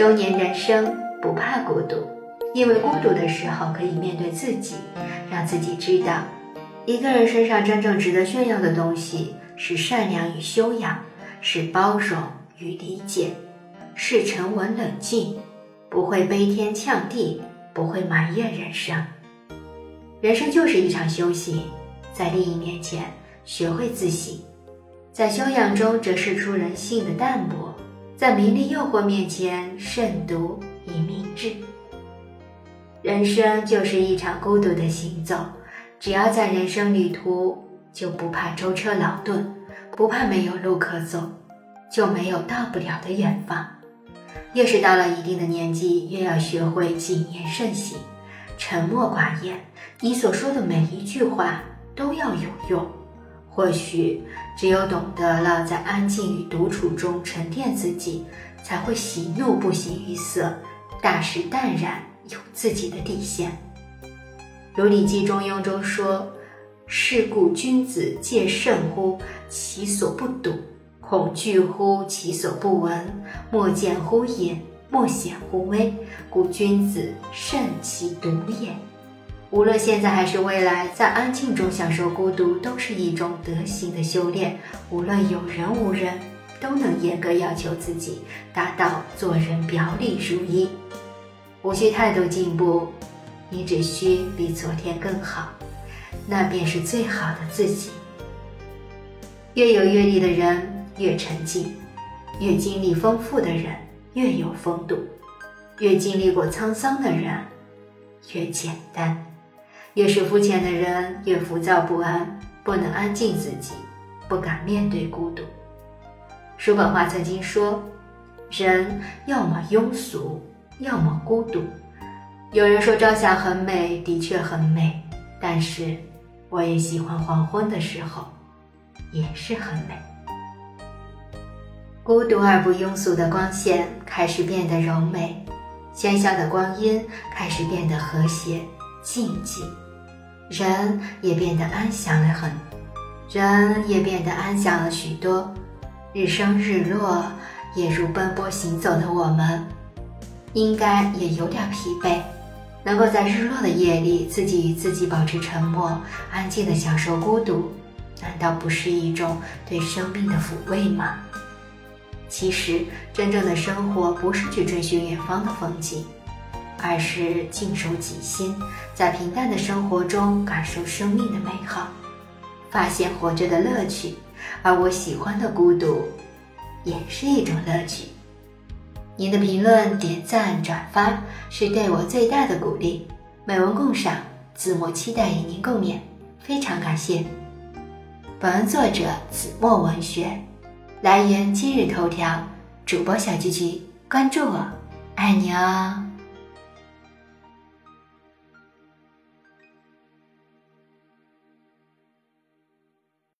中年人生不怕孤独，因为孤独的时候可以面对自己，让自己知道一个人身上真正值得炫耀的东西是善良与修养，是包容与理解，是沉稳冷静，不会悲天呛地，不会埋怨人生。人生就是一场修行，在利益面前学会自省，在修养中折射出人性的淡泊，在名利诱惑面前慎独以明志。人生就是一场孤独的行走，只要在人生旅途，就不怕舟车劳顿，不怕没有路可走，就没有到不了的远方。越是到了一定的年纪，越要学会谨言慎行，沉默寡言，你所说的每一句话都要有用。或许只有懂得了在安静与独处中沉淀自己，才会喜怒不形于色，大事淡然，有自己的底线。如《礼记·中庸》中说，是故君子戒慎乎其所不睹，恐惧乎其所不闻，莫见乎隐，莫显乎微，故君子慎其独也。无论现在还是未来，在安静中享受孤独，都是一种德行的修炼。无论有人无人，都能严格要求自己，达到做人表里如一。无需态度进步，你只需比昨天更好，那便是最好的自己。越有阅历的人越沉静，越经历丰富的人越有风度，越经历过沧桑的人越简单，越是肤浅的人越浮躁不安，不能安静自己，不敢面对孤独。叔本华曾经说，人要么庸俗，要么孤独。有人说朝霞很美，的确很美，但是我也喜欢黄昏的时候，也是很美。孤独而不庸俗的光线开始变得柔美，喧嚣的光阴开始变得和谐静静，人也变得安详了很，人也变得安详了许多。日升日落，也如奔波行走的我们，应该也有点疲惫，能够在日落的夜里，自己与自己保持沉默，安静地享受孤独，难道不是一种对生命的抚慰吗？其实，真正的生活不是去追寻远方的风景，而是静守己心，在平淡的生活中感受生命的美好，发现活着的乐趣。而我喜欢的孤独，也是一种乐趣。您的评论、点赞、转发是对我最大的鼓励。美文共赏，子墨期待与您共勉，非常感谢。本文作者子墨文学，来源今日头条，主播小菊菊，关注我，爱你哦。